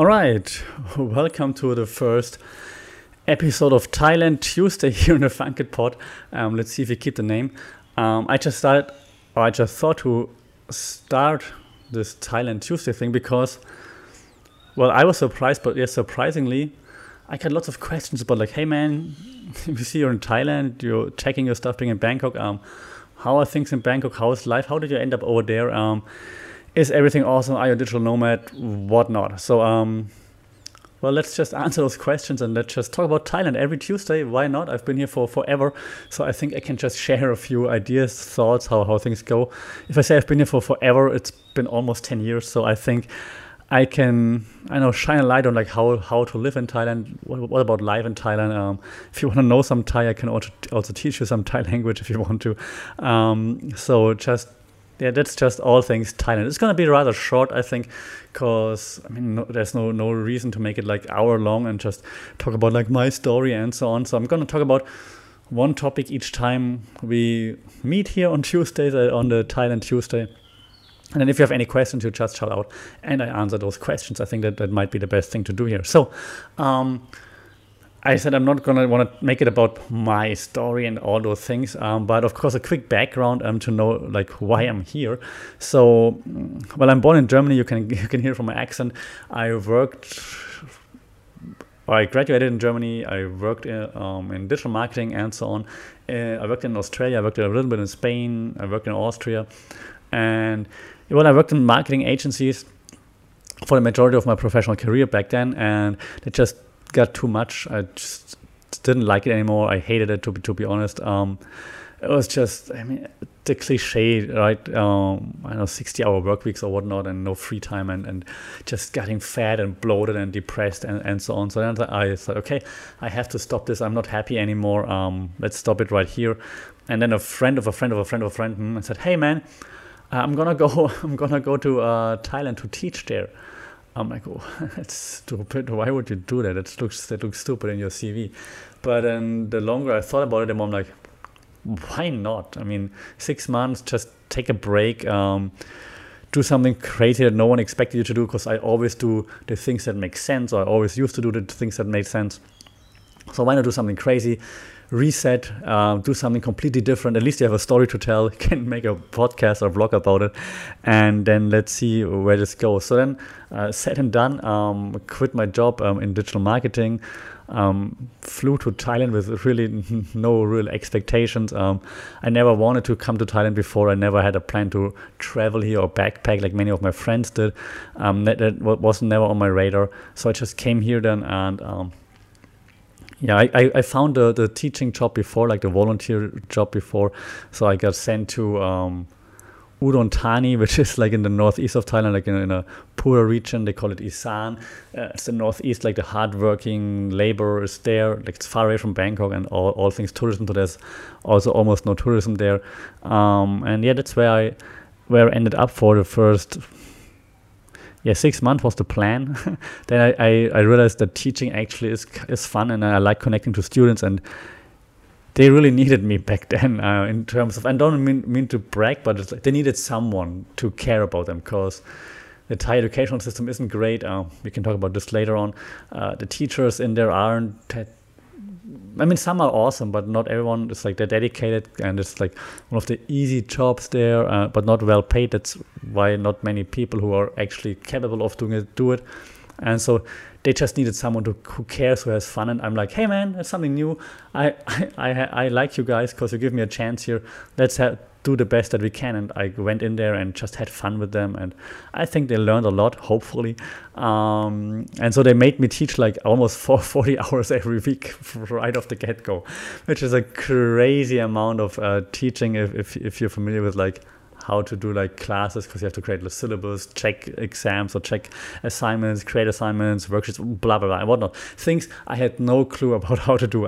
All right, welcome to the first episode of Thailand Tuesday here in the FUNK !T Pod. Let's see if we keep the name. I just thought to start this Thailand Tuesday thing because, well, I was surprised, but yes, surprisingly, I got lots of questions about like, hey man, we see you're in Thailand, you're checking your stuff being in Bangkok. How are things in Bangkok? How is life? How did you end up over there? Is everything awesome? Are you a digital nomad? Whatnot. So, well, let's just answer those questions and let's just talk about Thailand every Tuesday. Why not? I've been here for forever. So I think I can just share a few ideas, thoughts, how things go. If I say I've been here for forever, it's been almost 10 years. So I think I can, shine a light on like how to live in Thailand. What about life in Thailand? If you want to know some Thai, I can also teach you some Thai language if you want to. Yeah, that's just all things Thailand. It's going to be rather short, I think, because there's no reason to make it like hour long and just talk about like my story and so on. So I'm going to talk about one topic each time we meet here on Tuesdays, on the Thailand Tuesday. And then if you have any questions, you just shout out and I answer those questions. I think that might be the best thing to do here. So I said I'm not going to want to make it about my story and all those things, but of course a quick background to know like why I'm here. So, well, I'm born in Germany. You can hear from my accent. I graduated in Germany. I worked in digital marketing and so on. I worked in Australia. I worked a little bit in Spain. I worked in Austria, and well, I worked in marketing agencies for the majority of my professional career back then, and it just got too much. I just didn't like it anymore. I hated it, to be honest. It was just, the cliche, right? 60-hour work weeks or whatnot and no free time and just getting fat and bloated and depressed and so on. So then I thought, okay, I have to stop this. I'm not happy anymore. Let's stop it right here. And then a friend said, hey man, I'm gonna go to Thailand to teach there. I'm like, oh, that's stupid. Why would you do that? That looks stupid in your CV. But the longer I thought about it, the more I'm like, why not? 6 months, just take a break, do something crazy that no one expected you to do, because I always do the things that make sense, or I always used to do the things that made sense. So why not do something crazy? Reset, do something completely different. At least you have a story to tell. You can make a podcast or vlog about it, and then let's see where this goes. So then, said and done, quit my job in digital marketing, flew to Thailand with really no real expectations. I never wanted to come to Thailand before. I never had a plan to travel here or backpack like many of my friends did. That was never on my radar. So I just came here then and yeah, I found the teaching job before, like the volunteer job before. So I got sent to Udon Thani, which is like in the northeast of Thailand, like in a poorer region. They call it Isan. It's the northeast, like the hardworking labor is there. Like it's far away from Bangkok and all things tourism. So there's also almost no tourism there. And yeah, that's where I ended up for the first. 6 months was the plan. Then I realized that teaching actually is fun, and I like connecting to students, and they really needed me back then in terms of, I don't mean to brag, but it's like they needed someone to care about them, because the Thai educational system isn't great. We can talk about this later on. The teachers in there aren't that, some are awesome, but not everyone is like they're dedicated, and it's like one of the easy jobs there, but not well paid. That's why not many people who are actually capable of doing it do it. And so they just needed someone who cares, who has fun. And I'm like, hey man, that's something new. I like you guys because you give me a chance here. Let's do the best that we can. And I went in there and just had fun with them. And I think they learned a lot, hopefully. And so they made me teach like almost 40 hours every week right off the get-go, which is a crazy amount of teaching if you're familiar with like how to do like classes, because you have to create the syllabus, check exams or check assignments, create assignments, worksheets, blah, blah, blah, and whatnot. Things I had no clue about how to do,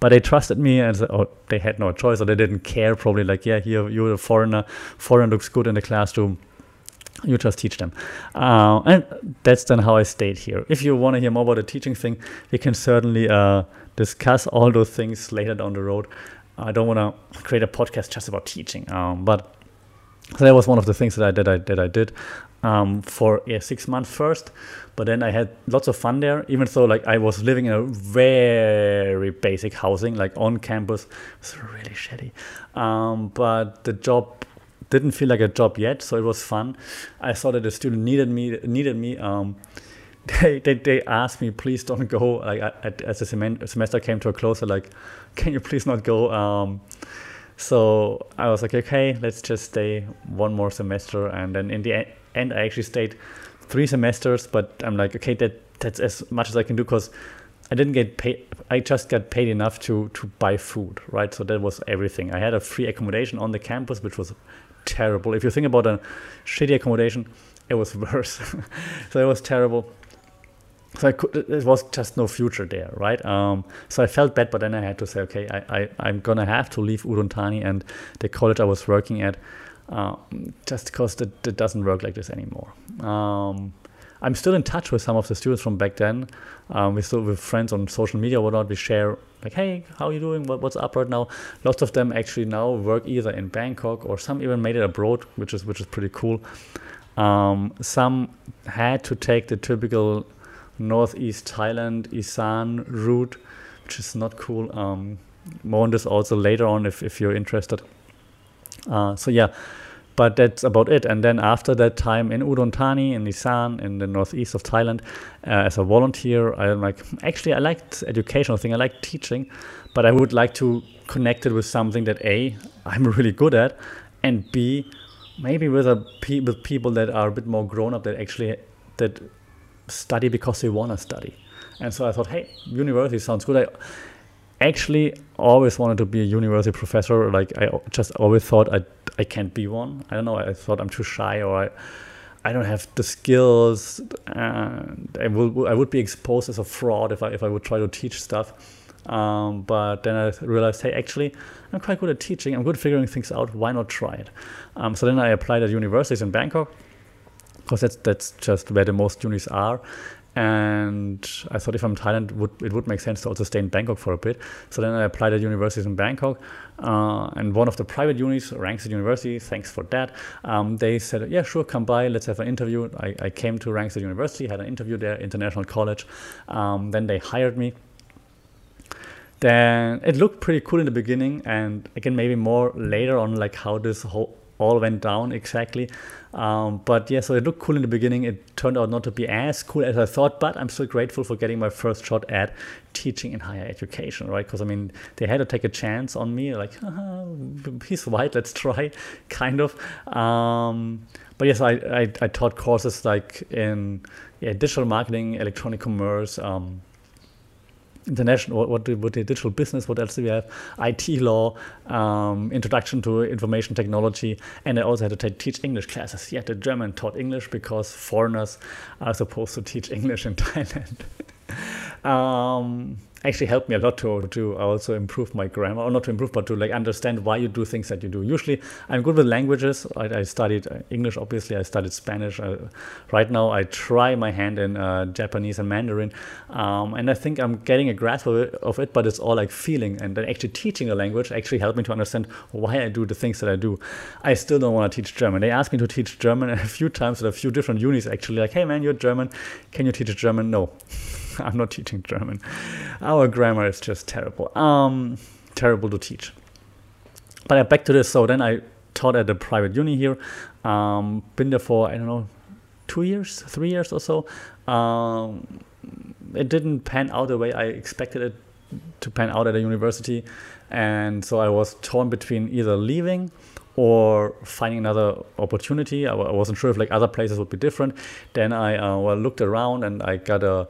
but they trusted me and they had no choice, or they didn't care probably, like, yeah, here you're a foreigner, foreign looks good in the classroom, you just teach them. And that's then how I stayed here. If you want to hear more about the teaching thing, we can certainly discuss all those things later down the road. I don't want to create a podcast just about teaching, but So that was one of the things that I did for a 6 month first, but then I had lots of fun there. Even though like I was living in a very basic housing, like on campus, it was really shitty. But the job didn't feel like a job yet, so it was fun. I saw that the student needed me. They asked me, please don't go. Like as the semester came to a close, they're like, can you please not go? So I was like, okay, let's just stay one more semester. And then in the end, I actually stayed 3 semesters, but I'm like, okay, that's as much as I can do, because I didn't get paid. I just got paid enough to buy food, right? So that was everything. I had a free accommodation on the campus, which was terrible. If you think about a shitty accommodation, it was worse. So it was terrible. So there was just no future there, right? So I felt bad, but then I had to say, okay, I'm going to have to leave Udon Thani and the college I was working at, just because it doesn't work like this anymore. I'm still in touch with some of the students from back then. We're still with friends on social media or whatnot. We share, like, hey, how are you doing? What's up right now? Lots of them actually now work either in Bangkok, or some even made it abroad, which is pretty cool. Some had to take the typical Northeast Thailand, Isan route, which is not cool. More on this also later on if you're interested. So yeah, but that's about it. And then after that time in Udon Thani, in Isan, in the northeast of Thailand, as a volunteer, I'm like, actually I liked educational thing, I liked teaching, but I would like to connect it with something that A, I'm really good at, and B, maybe with people that are a bit more grown up, that actually that study because they want to study. And so I thought, hey, university sounds good. I actually always wanted to be a university professor. Like I just always thought I can't be one. I don't know, I thought I'm too shy, or I don't have the skills, and I would be exposed as a fraud if I would try to teach stuff. But then I realized, hey, actually, I'm quite good at teaching. I'm good at figuring things out. Why not try it? So then I applied at universities in Bangkok, because that's just where the most unis are. And I thought if I'm in Thailand, it would make sense to also stay in Bangkok for a bit. So then I applied at universities in Bangkok, and one of the private unis, Rangsit University, thanks for that. They said, yeah, sure, come by, let's have an interview. I came to Rangsit University, had an interview there, international college. Then they hired me. Then it looked pretty cool in the beginning, and again maybe more later on like how this whole all went down exactly. But yeah, so it looked cool in the beginning. It turned out not to be as cool as I thought, but I'm still grateful for getting my first shot at teaching in higher education, right? Because I mean, they had to take a chance on me, like, he's white, let's try, kind of. But yes, I taught courses like in digital marketing, electronic commerce, international, what the digital business, what else do we have? IT law, introduction to information technology, and I also had to teach English classes. Yet the German taught English because foreigners are supposed to teach English in Thailand. Actually helped me a lot to also improve my grammar, or not to improve, but to like understand why you do things that you do. Usually I'm good with languages. I studied English, obviously I studied Spanish. Right now I try my hand in Japanese and Mandarin, and I think I'm getting a grasp of it, but it's all like feeling, and then actually teaching the language actually helped me to understand why I do the things that I do. I still don't want to teach German. They asked me to teach German a few times at a few different unis actually, like, hey man, you're German, can you teach German? No. I'm not teaching German. Our grammar is just terrible. Terrible to teach. But back to this. So then I taught at a private uni here. Been there for, I don't know, 2 years, 3 years or so. It didn't pan out the way I expected it to pan out at a university. And so I was torn between either leaving or finding another opportunity. I wasn't sure if like other places would be different. Then I looked around, and I got a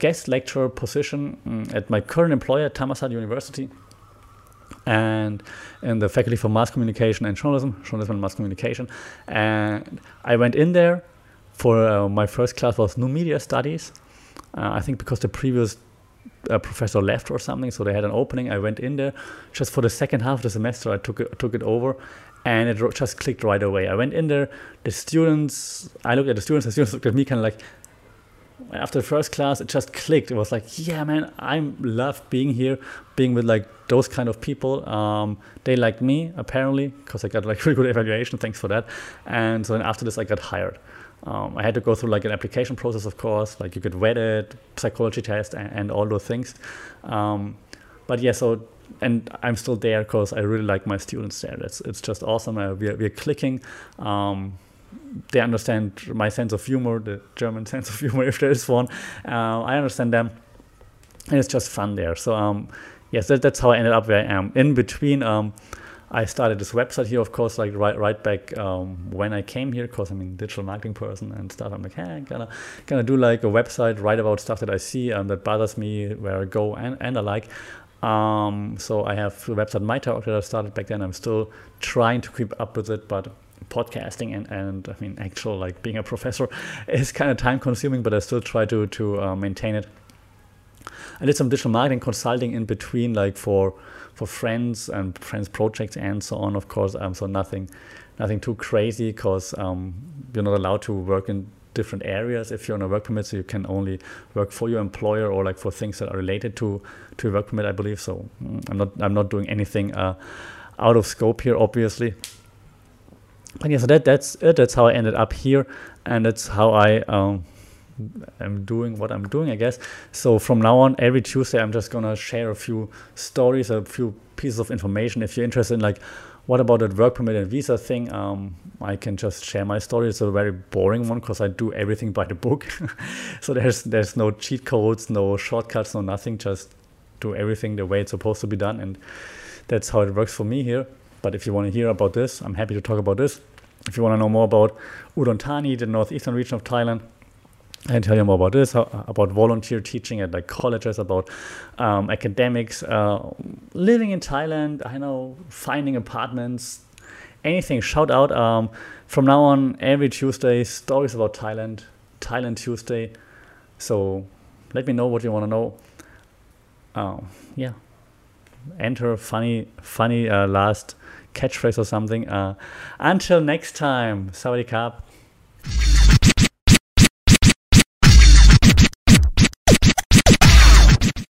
guest lecturer position at my current employer, Tamasad University, and in the faculty for mass communication and journalism and mass communication. And I went in there for my first class was new media studies. I think because the previous professor left or something, so they had an opening. I went in there just for the second half of the semester. I took it over, and it just clicked right away. I went in there. The students looked at me kind of like, after the first class, it just clicked. It was like, yeah, man, I love being here, being with like those kind of people. They liked me apparently, because I got like really good evaluation. Thanks for that. And so then after this, I got hired. I had to go through like an application process, of course, like you get vetted, psychology test, and all those things. But yeah, so, and I'm still there because I really like my students there. It's just awesome. We're clicking. They understand my sense of humor, the German sense of humor, if there is one. I understand them, and it's just fun there. So yes, that's how I ended up where I am. In between, I started this website here, of course, like right back when I came here, because I'm a digital marketing person and stuff. I'm like, hey, I'm gonna do like a website, write about stuff that I see and that bothers me, where I go and I like. So I have the website My Talk that I started back then. I'm still trying to keep up with it, but podcasting and I mean actual like being a professor is kind of time consuming, but I still try to maintain it. I did some digital marketing consulting in between, like for friends and friends projects and so on, of course. So nothing too crazy, because you're not allowed to work in different areas if you're on a work permit, so you can only work for your employer or like for things that are related to your work permit, I believe. So I'm not doing anything out of scope here, obviously. But yeah, so that's it. That's how I ended up here, and that's how I am doing what I'm doing, I guess. So from now on, every Tuesday, I'm just gonna share a few stories, a few pieces of information. If you're interested in like, what about that work permit and visa thing? I can just share my story. It's a very boring one because I do everything by the book. So there's no cheat codes, no shortcuts, no nothing. Just do everything the way it's supposed to be done, and that's how it works for me here. But if you want to hear about this, I'm happy to talk about this. If you want to know more about Udon Thani, the northeastern region of Thailand, I can tell you more about this, about volunteer teaching at like colleges, about academics, living in Thailand, I know, finding apartments, anything. Shout out. From now on, every Tuesday, stories about Thailand, Thailand Tuesday. So let me know what you want to know. Yeah. Enter funny last catchphrase or something. Until next time, Sawadee Krap.